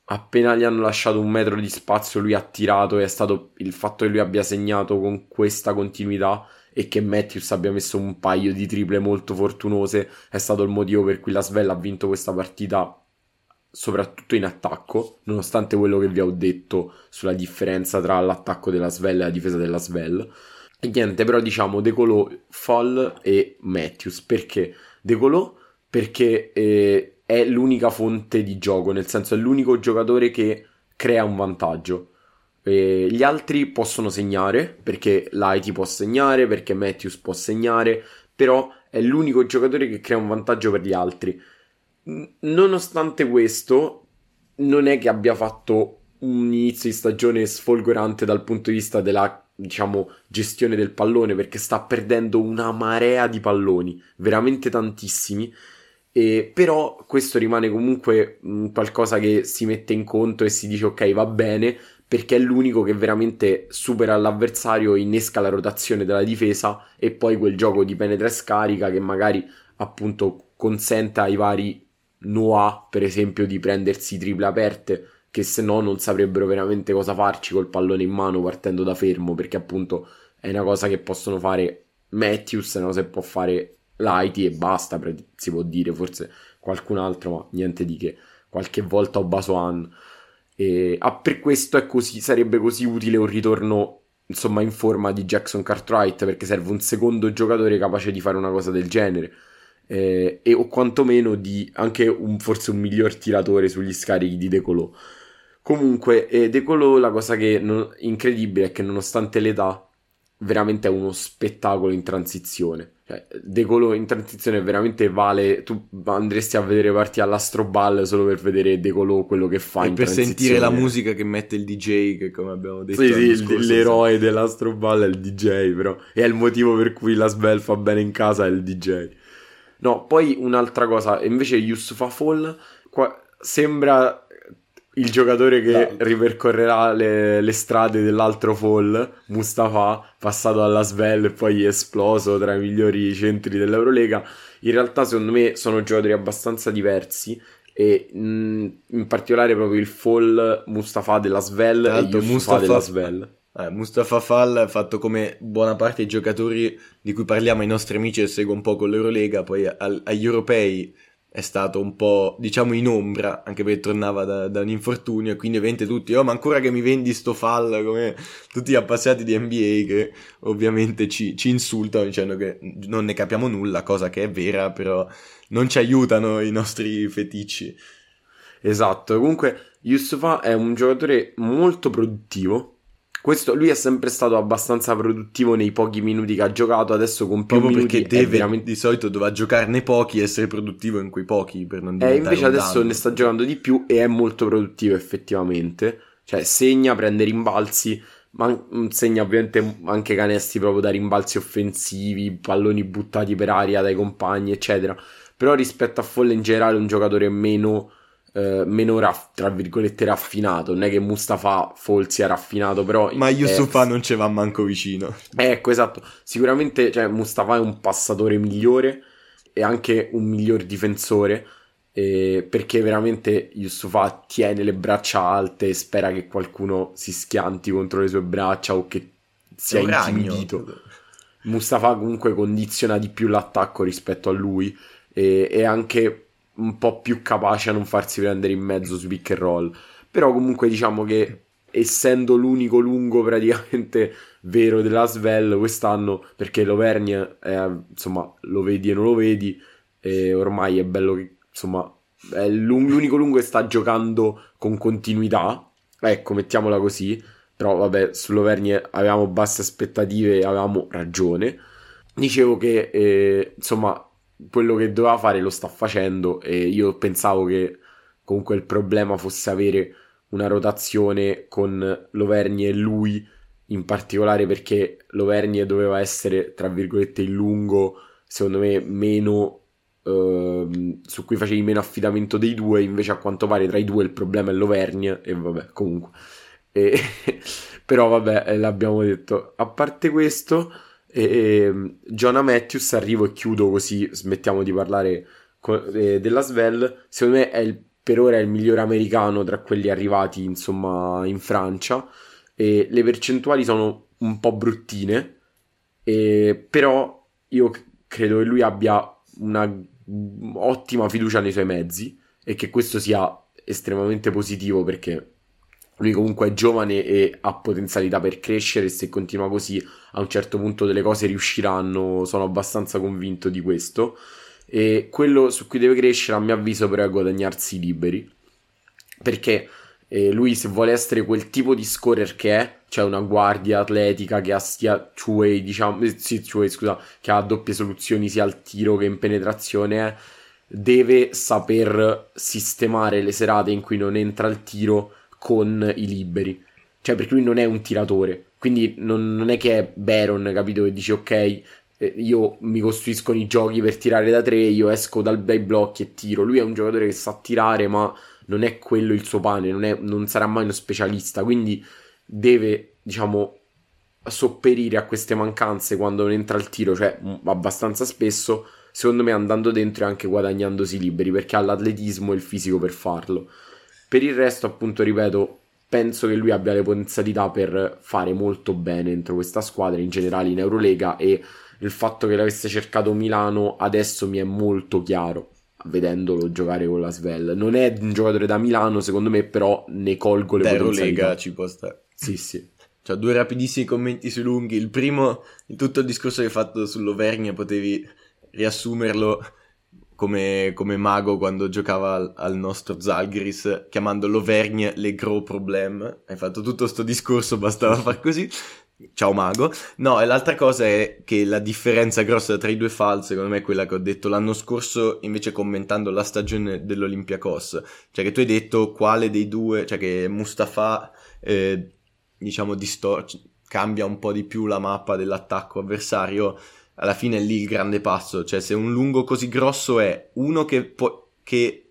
Appena gli hanno lasciato un metro di spazio lui ha tirato, e è stato il fatto che lui abbia segnato con questa continuità e che Mathews abbia messo un paio di triple molto fortunose è stato il motivo per cui la Asvel ha vinto questa partita, soprattutto in attacco, nonostante quello che vi ho detto sulla differenza tra l'attacco della Asvel e la difesa della Asvel. E niente, però diciamo De Colo, Fall e Mathews. Perché De Colo? Perché eh, è l'unica fonte di gioco, nel senso è l'unico giocatore che crea un vantaggio. E gli altri possono segnare, perché Lighty può segnare, perché Mathews può segnare, però è l'unico giocatore che crea un vantaggio per gli altri. Nonostante questo, non è che abbia fatto un inizio di stagione sfolgorante dal punto di vista della, diciamo, gestione del pallone, perché sta perdendo una marea di palloni, veramente tantissimi. E però questo rimane comunque mh, qualcosa che si mette in conto e si dice ok, va bene, perché è l'unico che veramente supera l'avversario, innesca la rotazione della difesa e poi quel gioco di penetra e scarica che magari appunto consente ai vari Noah, per esempio, di prendersi triple aperte, che se no non saprebbero veramente cosa farci col pallone in mano partendo da fermo, perché appunto è una cosa che possono fare Mathews, è una cosa che può fare Lighty e basta, si può dire forse qualcun altro, ma niente di che, qualche volta o Basoan. E, ah, per questo è così, sarebbe così utile un ritorno insomma in forma di Jackson Cartwright, perché serve un secondo giocatore capace di fare una cosa del genere, eh, e o quantomeno di anche un, forse un miglior tiratore sugli scarichi di De Colo. Comunque eh, De Colo, la cosa che non, incredibile è che nonostante l'età veramente è uno spettacolo in transizione, cioè De Colo in transizione veramente vale, tu andresti a vedere parti all'Astroball solo per vedere De Colo quello che fa e in per transizione, sentire la musica che mette il D J, che come abbiamo detto sì, sì, scorso, l'eroe sì. dell'Astroball è il D J, però e è il motivo per cui la Asvel fa bene in casa è il D J. No, poi un'altra cosa invece Yusuf Fall qua, sembra il giocatore che no. ripercorrerà le, le strade dell'altro Fall, Mustafa, passato alla Asvel e poi esploso tra i migliori centri dell'Eurolega. In realtà secondo me sono giocatori abbastanza diversi, e mh, in particolare proprio il Fall Mustafa della Asvel e Yusuf Mustafa... della Asvel. Eh, Mustafa Fall è fatto come buona parte dei giocatori di cui parliamo, i nostri amici, e seguo un po' con l'Eurolega, poi al, agli europei è stato un po', diciamo, in ombra, anche perché tornava da, da un infortunio, e quindi ovviamente tutti, oh ma ancora che mi vendi sto Fall, come tutti gli appassionati di N B A che ovviamente ci, ci insultano dicendo che non ne capiamo nulla, cosa che è vera, però non ci aiutano i nostri feticci. Esatto, comunque Yusufa è un giocatore molto produttivo. Questo, lui è sempre stato abbastanza produttivo nei pochi minuti che ha giocato, adesso con più proprio minuti perché deve, veramente... di solito doveva giocarne pochi e essere produttivo in quei pochi per non diventare eh, invece adesso danno. Ne sta giocando di più e è molto produttivo effettivamente, cioè segna, prende rimbalzi, ma segna ovviamente anche canestri proprio da rimbalzi offensivi, palloni buttati per aria dai compagni eccetera, però rispetto a Fall in generale è un giocatore meno... Uh, meno raff- tra virgolette raffinato, non è che Mustafa Fall sia raffinato, però ma Yusufa è... non ce va manco vicino, ecco esatto, sicuramente, cioè, Mustafa è un passatore migliore e anche un miglior difensore, eh, perché veramente Yusufa tiene le braccia alte e spera che qualcuno si schianti contro le sue braccia o che sia intimidito. Mustafa comunque condiziona di più l'attacco rispetto a lui, e, e anche un po' più capace a non farsi prendere in mezzo su pick and roll, però comunque diciamo che essendo l'unico lungo praticamente vero della Asvel quest'anno, perché l'Auvergne è, insomma, lo vedi e non lo vedi, e ormai è bello che, insomma, è l'unico lungo che sta giocando con continuità, ecco, mettiamola così, però vabbè, sull'Auvergne avevamo basse aspettative e avevamo ragione. Dicevo che eh, insomma quello che doveva fare lo sta facendo, e io pensavo che comunque il problema fosse avere una rotazione con l'Auvergne e lui in particolare, perché l'Auvergne doveva essere tra virgolette il lungo secondo me meno eh, su cui facevi meno affidamento dei due, invece a quanto pare tra i due il problema è l'Auvergne, e vabbè comunque e, però vabbè, l'abbiamo detto. A parte questo, E Jonah Mathews, arrivo e chiudo così smettiamo di parlare della Svel, secondo me è il, per ora è il miglior americano tra quelli arrivati insomma in Francia, e le percentuali sono un po' bruttine, e, però io credo che lui abbia una ottima fiducia nei suoi mezzi e che questo sia estremamente positivo, perché lui comunque è giovane e ha potenzialità per crescere, e se continua così a un certo punto delle cose riusciranno, sono abbastanza convinto di questo. E quello su cui deve crescere a mio avviso però è guadagnarsi liberi, perché eh, lui se vuole essere quel tipo di scorer che è, cioè una guardia atletica che ha sia two-way, diciamo, eh, sì, two-way, scusa, che ha doppie soluzioni sia al tiro che in penetrazione, eh, deve saper sistemare le serate in cui non entra il tiro con i liberi, cioè perché lui non è un tiratore, quindi non, non è che è Baron, capito, che dice ok, eh, io mi costruisco i giochi per tirare da tre, io esco dal, dai blocchi e tiro. Lui è un giocatore che sa tirare, ma non è quello il suo pane, non, è, non sarà mai uno specialista, quindi deve, diciamo, sopperire a queste mancanze quando non entra il tiro, cioè abbastanza spesso, secondo me andando dentro e anche guadagnandosi liberi, perché ha l'atletismo e il fisico per farlo. Per il resto, appunto, ripeto, penso che lui abbia le potenzialità per fare molto bene dentro questa squadra, in generale in Eurolega, e il fatto che l'avesse cercato Milano adesso mi è molto chiaro, vedendolo giocare con la Svel. Non è un giocatore da Milano, secondo me, però ne colgo le da potenzialità. Eurolega ci può stare. Sì, sì. Cioè, due rapidissimi commenti sui lunghi. Il primo, tutto il discorso che hai fatto sull'Auvergne, potevi riassumerlo... Come, come mago quando giocava al, al nostro Zalgiris, chiamando l'Auvergne le gros problème. Hai fatto tutto sto discorso, bastava far così. Ciao mago. No, e l'altra cosa è che la differenza grossa tra i due Fall, secondo me, è quella che ho detto l'anno scorso, invece commentando la stagione dell'Olympiakos. Cioè che tu hai detto quale dei due, cioè che Mustafa, eh, diciamo, distor- cambia un po' di più la mappa dell'attacco avversario. Alla fine è lì il grande passo, cioè se un lungo così grosso è uno che, po- che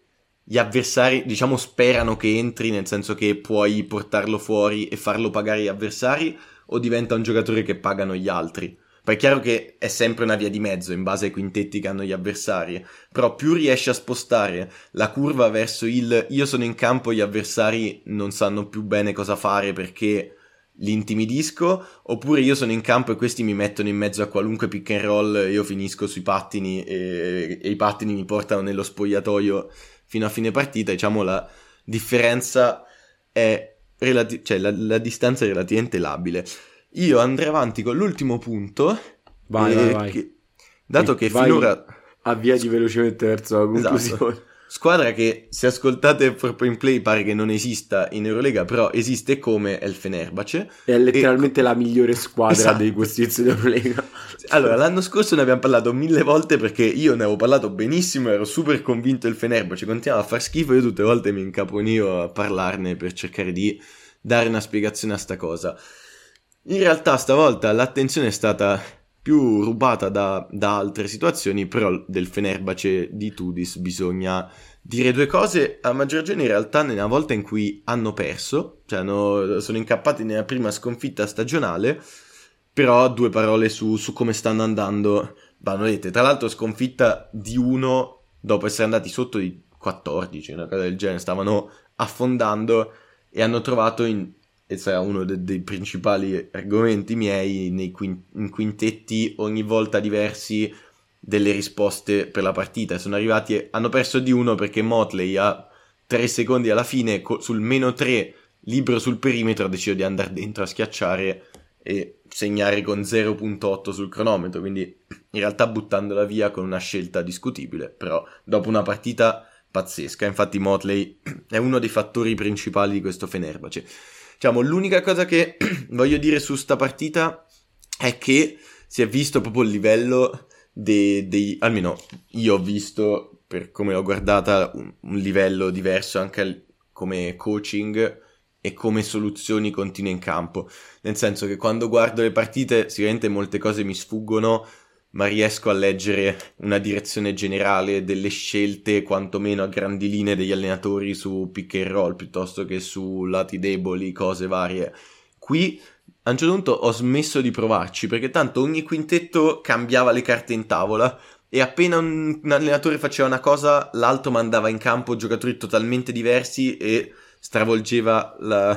gli avversari, diciamo, sperano che entri, nel senso che puoi portarlo fuori e farlo pagare gli avversari, o diventa un giocatore che pagano gli altri? Poi è chiaro che è sempre una via di mezzo in base ai quintetti che hanno gli avversari, però più riesci a spostare la curva verso il io sono in campo, gli avversari non sanno più bene cosa fare perché li intimidisco, oppure io sono in campo e questi mi mettono in mezzo a qualunque pick and roll, io finisco sui pattini e, e i pattini mi portano nello spogliatoio fino a fine partita. Diciamo la differenza è relati- cioè la, la distanza è relativamente labile. Io andrei avanti con l'ultimo punto. Vai, eh, vai, vai. Che, dato che vai, finora avviati velocemente verso la conclusione. Esatto. Squadra che, se ascoltate proprio in play, pare che non esista in Eurolega, però esiste come è il Fenerbahce. È letteralmente e... la migliore squadra, esatto, dei quest'inizio di Eurolega. Allora, l'anno scorso ne abbiamo parlato mille volte perché io ne avevo parlato benissimo, ero super convinto del Fenerbahce, continuava a far schifo, io tutte le volte mi incapronivo a parlarne per cercare di dare una spiegazione a sta cosa. In realtà stavolta l'attenzione è stata più rubata da, da altre situazioni, però del Fenerbahce di Tudis bisogna dire due cose, a maggior ragione in realtà nella volta in cui hanno perso, cioè hanno, sono incappati nella prima sconfitta stagionale. Però due parole su, su come stanno andando, banalmente, tra l'altro sconfitta di uno dopo essere andati sotto di quattordici, una cosa del genere, stavano affondando e hanno trovato in... e sarà uno de- dei principali argomenti miei, nei quin- in quintetti ogni volta diversi delle risposte per la partita. Sono arrivati, e- hanno perso di uno perché Motley a tre secondi alla fine, co- sul meno tre, libero sul perimetro, ha deciso di andare dentro a schiacciare e segnare con zero virgola otto sul cronometro, quindi in realtà buttandola via con una scelta discutibile, però dopo una partita pazzesca. Infatti Motley è uno dei fattori principali di questo Fenerbahce. Diciamo, l'unica cosa che voglio dire su sta partita è che si è visto proprio il livello dei, dei... almeno io ho visto, per come l'ho guardata, un, un livello diverso anche al, come coaching e come soluzioni continue in campo. Nel senso che quando guardo le partite sicuramente molte cose mi sfuggono, ma riesco a leggere una direzione generale delle scelte, quantomeno a grandi linee, degli allenatori su pick and roll piuttosto che su lati deboli, cose varie. Qui a un certo punto ho smesso di provarci perché tanto ogni quintetto cambiava le carte in tavola e appena un, un allenatore faceva una cosa l'altro mandava in campo giocatori totalmente diversi e stravolgeva la...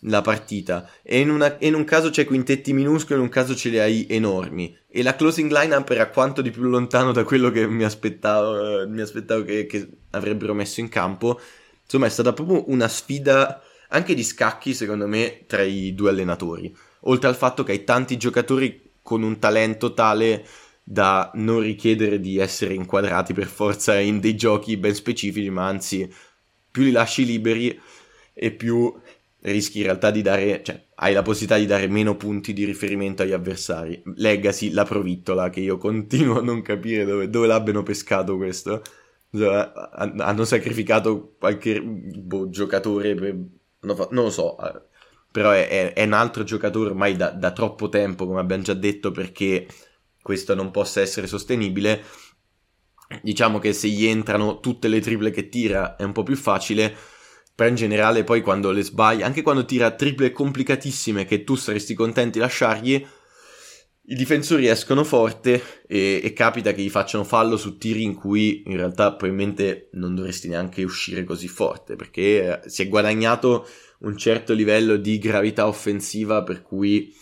la partita, e in, una, in un caso c'è quintetti minuscoli, in un caso ce li hai enormi, e la closing lineup era quanto di più lontano da quello che mi aspettavo, eh, mi aspettavo che, che avrebbero messo in campo. Insomma, è stata proprio una sfida anche di scacchi, secondo me, tra i due allenatori, oltre al fatto che hai tanti giocatori con un talento tale da non richiedere di essere inquadrati per forza in dei giochi ben specifici, ma anzi più li lasci liberi e più rischi in realtà di dare, cioè hai la possibilità di dare meno punti di riferimento agli avversari. Legacy, la provittola, che io continuo a non capire dove, dove l'abbiano pescato questo. Cioè, hanno sacrificato qualche boh, giocatore, per, non lo so, però è, è, è un altro giocatore ormai da, da troppo tempo, come abbiamo già detto, perché questo non possa essere sostenibile. Diciamo che se gli entrano tutte le triple che tira è un po' più facile, però in generale poi quando le sbaglia, anche quando tira triple complicatissime che tu saresti contenti di lasciargli, i difensori escono forte e, e capita che gli facciano fallo su tiri in cui in realtà probabilmente non dovresti neanche uscire così forte, perché si è guadagnato un certo livello di gravità offensiva per cui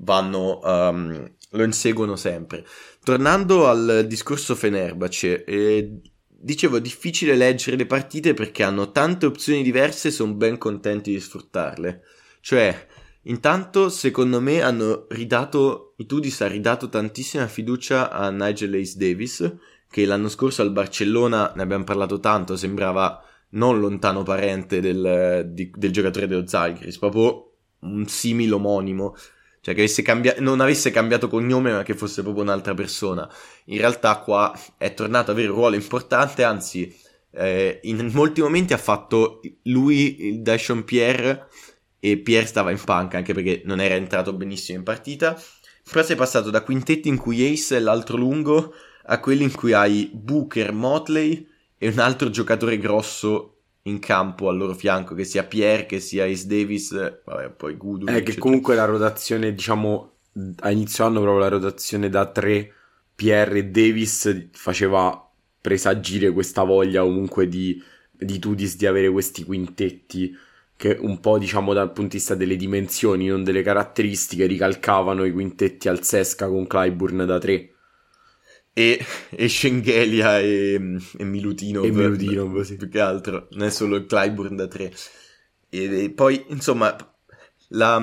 vanno, um, lo inseguono sempre. Tornando al discorso Fenerbahce, eh, dicevo, difficile leggere le partite perché hanno tante opzioni diverse e sono ben contenti di sfruttarle. Cioè, intanto, secondo me, hanno ridato, i Tudis ha ridato tantissima fiducia a Nigel Hayes Davis, che l'anno scorso al Barcellona, ne abbiamo parlato tanto, sembrava non lontano parente del, di, del giocatore dello Zalgiris, proprio un simile omonimo. Cioè che avesse cambia- non avesse cambiato cognome ma che fosse proprio un'altra persona. In realtà qua è tornato ad avere un ruolo importante, anzi eh, in molti momenti ha fatto lui il Daishon Pierre, e Pierre stava in panca anche perché non era entrato benissimo in partita, però sei passato da quintetti in cui Ace è l'altro lungo a quelli in cui hai Booker, Motley e un altro giocatore grosso in campo al loro fianco, che sia Pierre, che sia Ace Davis, vabbè, poi Gudu, eh, che comunque la rotazione, diciamo, a inizio anno proprio la rotazione da tre Pierre e Davis faceva presagire questa voglia comunque di, di Tudis di avere questi quintetti che un po', diciamo, dal punto di vista delle dimensioni, non delle caratteristiche, ricalcavano i quintetti al Sesca con Clyburn da tre. E, e Schengelia e, e Milutinov, e Milutinov sì. Più che altro, non è solo Clyburn da tre. E, e poi, insomma, la,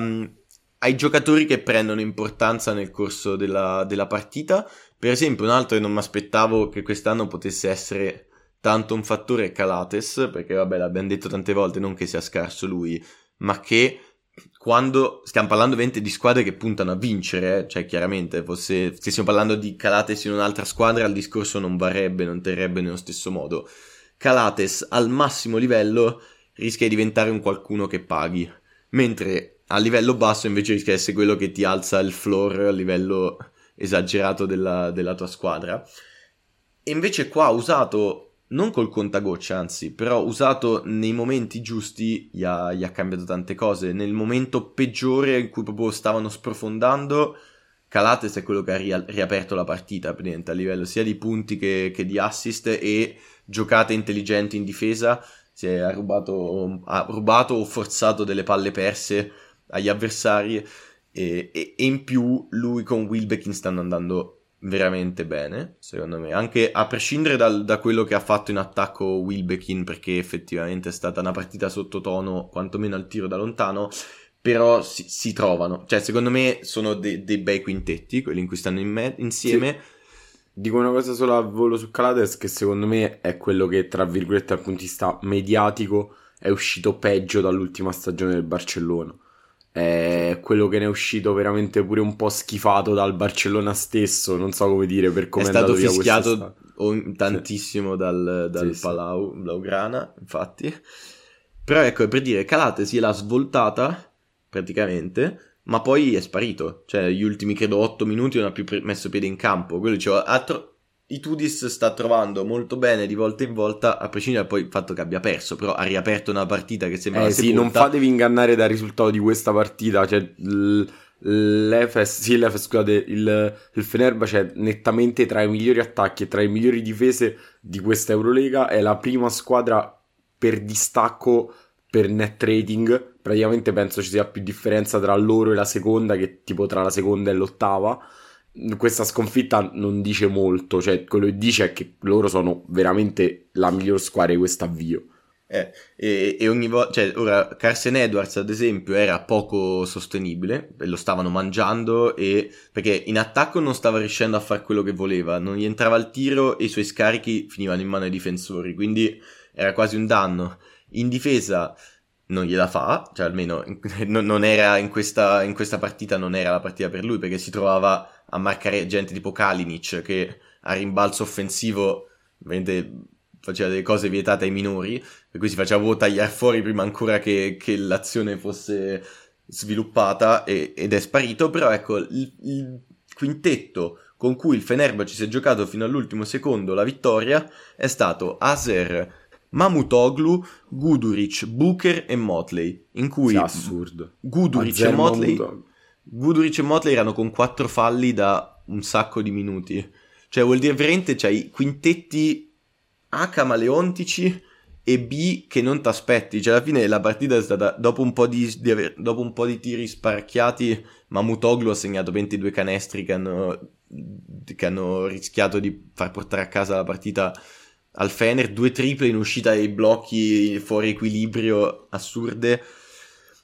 ai giocatori che prendono importanza nel corso della, della partita. Per esempio, un altro che non mi aspettavo che quest'anno potesse essere tanto un fattore è Calates, perché vabbè, l'abbiamo detto tante volte, non che sia scarso lui, ma che quando stiamo parlando ovviamente di squadre che puntano a vincere, eh, cioè chiaramente fosse, stessimo parlando di Calates in un'altra squadra il discorso non varrebbe, non terrebbe nello stesso modo. Calates al massimo livello rischia di diventare un qualcuno che paghi, mentre a livello basso invece rischia di essere quello che ti alza il floor a livello esagerato della, della tua squadra. E invece qua ha usato, non col contagocce, anzi, però usato nei momenti giusti, gli ha, gli ha cambiato tante cose. Nel momento peggiore in cui proprio stavano sprofondando, Calates è quello che ha ria- riaperto la partita a livello sia di punti che, che di assist e giocate intelligenti in difesa. Si è, ha, rubato, ha rubato o forzato delle palle perse agli avversari e, e, e in più lui con Wilbekin stanno andando veramente bene, secondo me, anche a prescindere dal, da quello che ha fatto in attacco Wilbekin, perché effettivamente è stata una partita sottotono, quantomeno al tiro da lontano, però si, si trovano, cioè secondo me sono dei de bei quintetti quelli in cui stanno in me, insieme sì. Dico una cosa solo a volo su Calates, che secondo me è quello che, tra virgolette, dal punto di vista mediatico è uscito peggio dall'ultima stagione del Barcellona. È quello che ne è uscito veramente pure un po' schifato dal Barcellona stesso, non so come dire, per come è, è stato andato fischiato via o- tantissimo sì. dal, dal sì, Palau sì. Blaugrana, infatti. Però ecco, per dire, Calates l'ha svoltata praticamente, ma poi è sparito, cioè gli ultimi credo otto minuti non ha più pre- messo piede in campo. Quello diceva, altro... I Tudis sta trovando molto bene di volta in volta, a prescindere poi dal fatto che abbia perso, però ha riaperto una partita che sembra eh, sì, non fatevi ingannare dal risultato di questa partita, cioè l'Efes, sì, l'Efes, scusate, il, il Fenerbahce è nettamente tra i migliori attacchi e tra i migliori difese di questa Eurolega, è la prima squadra per distacco per net rating, praticamente penso ci sia più differenza tra loro e la seconda che tipo tra la seconda e l'ottava. Questa sconfitta non dice molto, cioè quello che dice è che loro sono veramente la miglior squadra di quest'avvio. Eh, e, e ogni volta, cioè, ora Carson Edwards ad esempio era poco sostenibile, lo stavano mangiando, e perché in attacco non stava riuscendo a fare quello che voleva, non gli entrava il tiro e i suoi scarichi finivano in mano ai difensori, quindi era quasi un danno. In difesa non gliela fa, cioè almeno non era in questa, in questa partita non era la partita per lui, perché si trovava a marcare gente tipo Kalinic che a rimbalzo offensivo faceva delle cose vietate ai minori, per cui si faceva tagliare fuori prima ancora che, che l'azione fosse sviluppata, e, ed è sparito. Però ecco, il, il quintetto con cui il Fenerbahce si è giocato fino all'ultimo secondo la vittoria è stato Azer, Mamutoglu, Guduric, Booker e Motley, in cui è assurdo. Guduric Azer, e Motley Mamutoglu. Guduric e Motley erano con quattro falli da un sacco di minuti, cioè vuol dire veramente c'hai cioè, quintetti A camaleontici e B che non ti aspetti, cioè alla fine la partita è stata dopo un po' di, di aver, dopo un po' di tiri sparacchiati. Mamutoglu ha segnato ventidue canestri che hanno, che hanno rischiato di far portare a casa la partita al Fener, due triple in uscita dai blocchi fuori equilibrio assurde.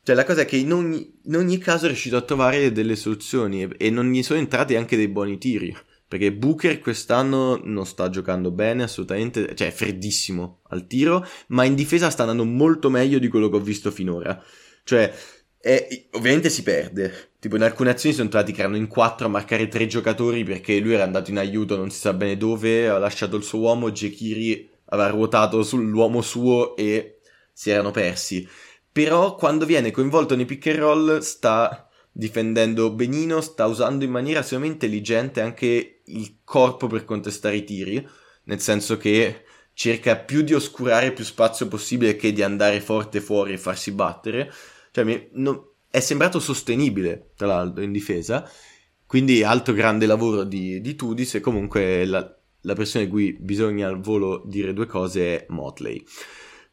Cioè la cosa è che in ogni, in ogni caso è riuscito a trovare delle soluzioni e, e non gli sono entrati anche dei buoni tiri, perché Booker quest'anno non sta giocando bene assolutamente, cioè è freddissimo al tiro, ma in difesa sta andando molto meglio di quello che ho visto finora. Cioè è, ovviamente si perde, tipo in alcune azioni sono entrati che erano in quattro a marcare tre giocatori perché lui era andato in aiuto non si sa bene dove, ha lasciato il suo uomo, Jekiri aveva ruotato sull'uomo suo e si erano persi. Però quando viene coinvolto nei pick and roll sta difendendo benino, sta usando in maniera estremamente intelligente anche il corpo per contestare i tiri, nel senso che cerca più di oscurare più spazio possibile che di andare forte fuori e farsi battere. Cioè, mi, no, è sembrato sostenibile, tra l'altro, in difesa. Quindi altro grande lavoro di, di Tudis, e comunque la, la persona di cui bisogna al volo dire due cose è Motley.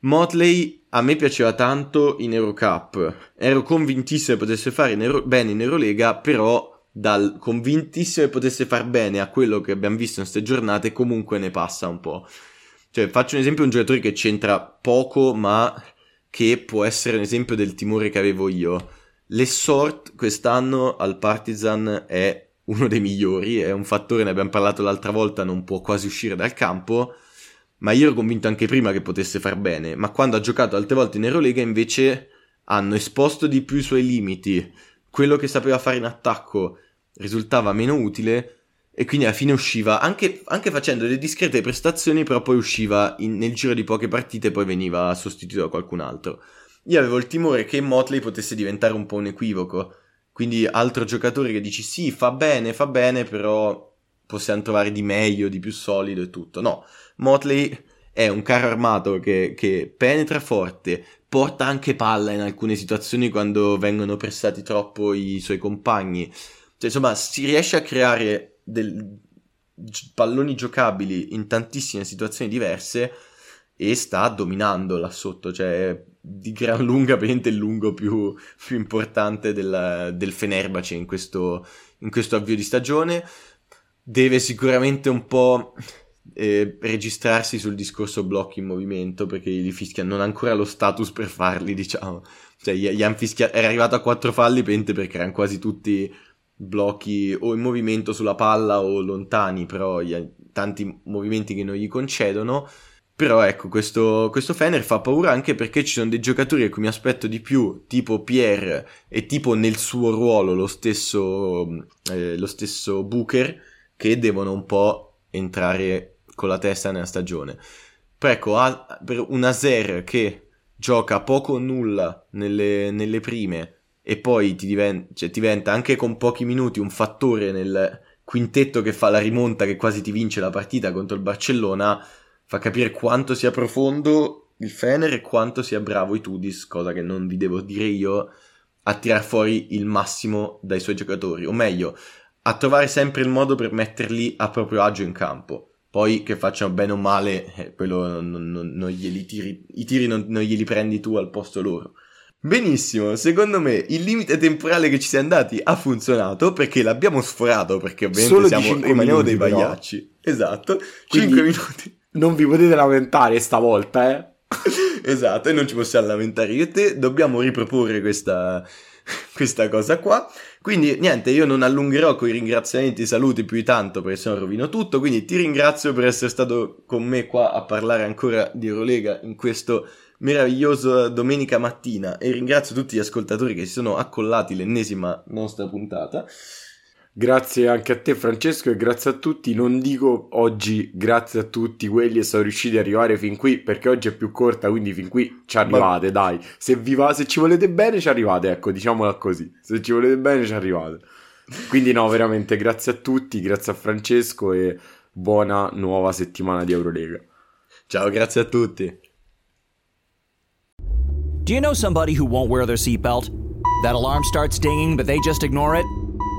Motley a me piaceva tanto in Eurocup, ero convintissimo che potesse fare in Euro, bene in Eurolega, però dal convintissimo che potesse far bene a quello che abbiamo visto in queste giornate comunque ne passa un po'. Cioè, faccio un esempio, un giocatore che c'entra poco ma che può essere un esempio del timore che avevo io. L'Essort quest'anno al Partizan è uno dei migliori, è un fattore, ne abbiamo parlato l'altra volta, non può quasi uscire dal campo, ma io ero convinto anche prima che potesse far bene, ma quando ha giocato altre volte in Eurolega invece hanno esposto di più i suoi limiti, quello che sapeva fare in attacco risultava meno utile e quindi alla fine usciva, anche, anche facendo delle discrete prestazioni, però poi usciva in, nel giro di poche partite e poi veniva sostituito da qualcun altro. Io avevo il timore che Motley potesse diventare un po' un equivoco, quindi altro giocatore che dici sì, fa bene, fa bene, però possiamo trovare di meglio, di più solido e tutto. No, Motley è un carro armato che, che penetra forte, porta anche palla in alcune situazioni quando vengono pressati troppo i suoi compagni. Cioè, insomma, si riesce a creare del... palloni giocabili in tantissime situazioni diverse e sta dominando là sotto. Cioè, di gran lunga veramente il lungo più, più importante del, del Fenerbahce in questo, in questo avvio di stagione. Deve sicuramente un po' eh, registrarsi sul discorso blocchi in movimento, perché gli fischia non ha ancora lo status per farli, diciamo. Cioè, gli, gli han fischia... era arrivato a quattro falli pente perché erano quasi tutti blocchi o in movimento sulla palla o lontani, però gli ha... tanti movimenti che non gli concedono. Però ecco, questo, questo Fener fa paura anche perché ci sono dei giocatori a cui mi aspetto di più, tipo Pierre e tipo nel suo ruolo lo stesso, eh, lo stesso Booker, che devono un po' entrare con la testa nella stagione. Però ecco, ha, per un Aser che gioca poco o nulla nelle, nelle prime e poi ti diventa, cioè, diventa anche con pochi minuti un fattore nel quintetto che fa la rimonta, che quasi ti vince la partita contro il Barcellona, fa capire quanto sia profondo il Fener e quanto sia bravo i Tudis, cosa che non vi devo dire io, a tirar fuori il massimo dai suoi giocatori, o meglio, a trovare sempre il modo per metterli a proprio agio in campo. Poi che facciano bene o male, eh, quello non, non, non glieli tiri, i tiri non, non glieli prendi tu al posto loro. Benissimo, secondo me il limite temporale che ci siamo dati ha funzionato, perché l'abbiamo sforato, perché ovviamente siamo, rimaniamo dei pagliacci. No? Esatto, quindi cinque minuti. Non vi potete lamentare stavolta, eh? Esatto, e non ci possiamo lamentare io e te, dobbiamo riproporre questa... questa cosa qua. Quindi niente, io non allungherò con i ringraziamenti e saluti più di tanto perché sennò rovino tutto, quindi ti ringrazio per essere stato con me qua a parlare ancora di Eurolega in questo meraviglioso domenica mattina, e ringrazio tutti gli ascoltatori che si sono accollati l'ennesima nostra puntata. Grazie anche a te Francesco, e grazie a tutti, non dico oggi grazie a tutti quelli che sono riusciti ad arrivare fin qui, perché oggi è più corta, quindi fin qui ci arrivate, ma... dai, se vi va, se ci volete bene ci arrivate, ecco, diciamola così, se ci volete bene ci arrivate, quindi no, veramente grazie a tutti, grazie a Francesco e buona nuova settimana di Eurolega. Ciao, grazie a tutti. Do you know somebody who won't wear their seatbelt? That alarm starts dinging but they just ignore it?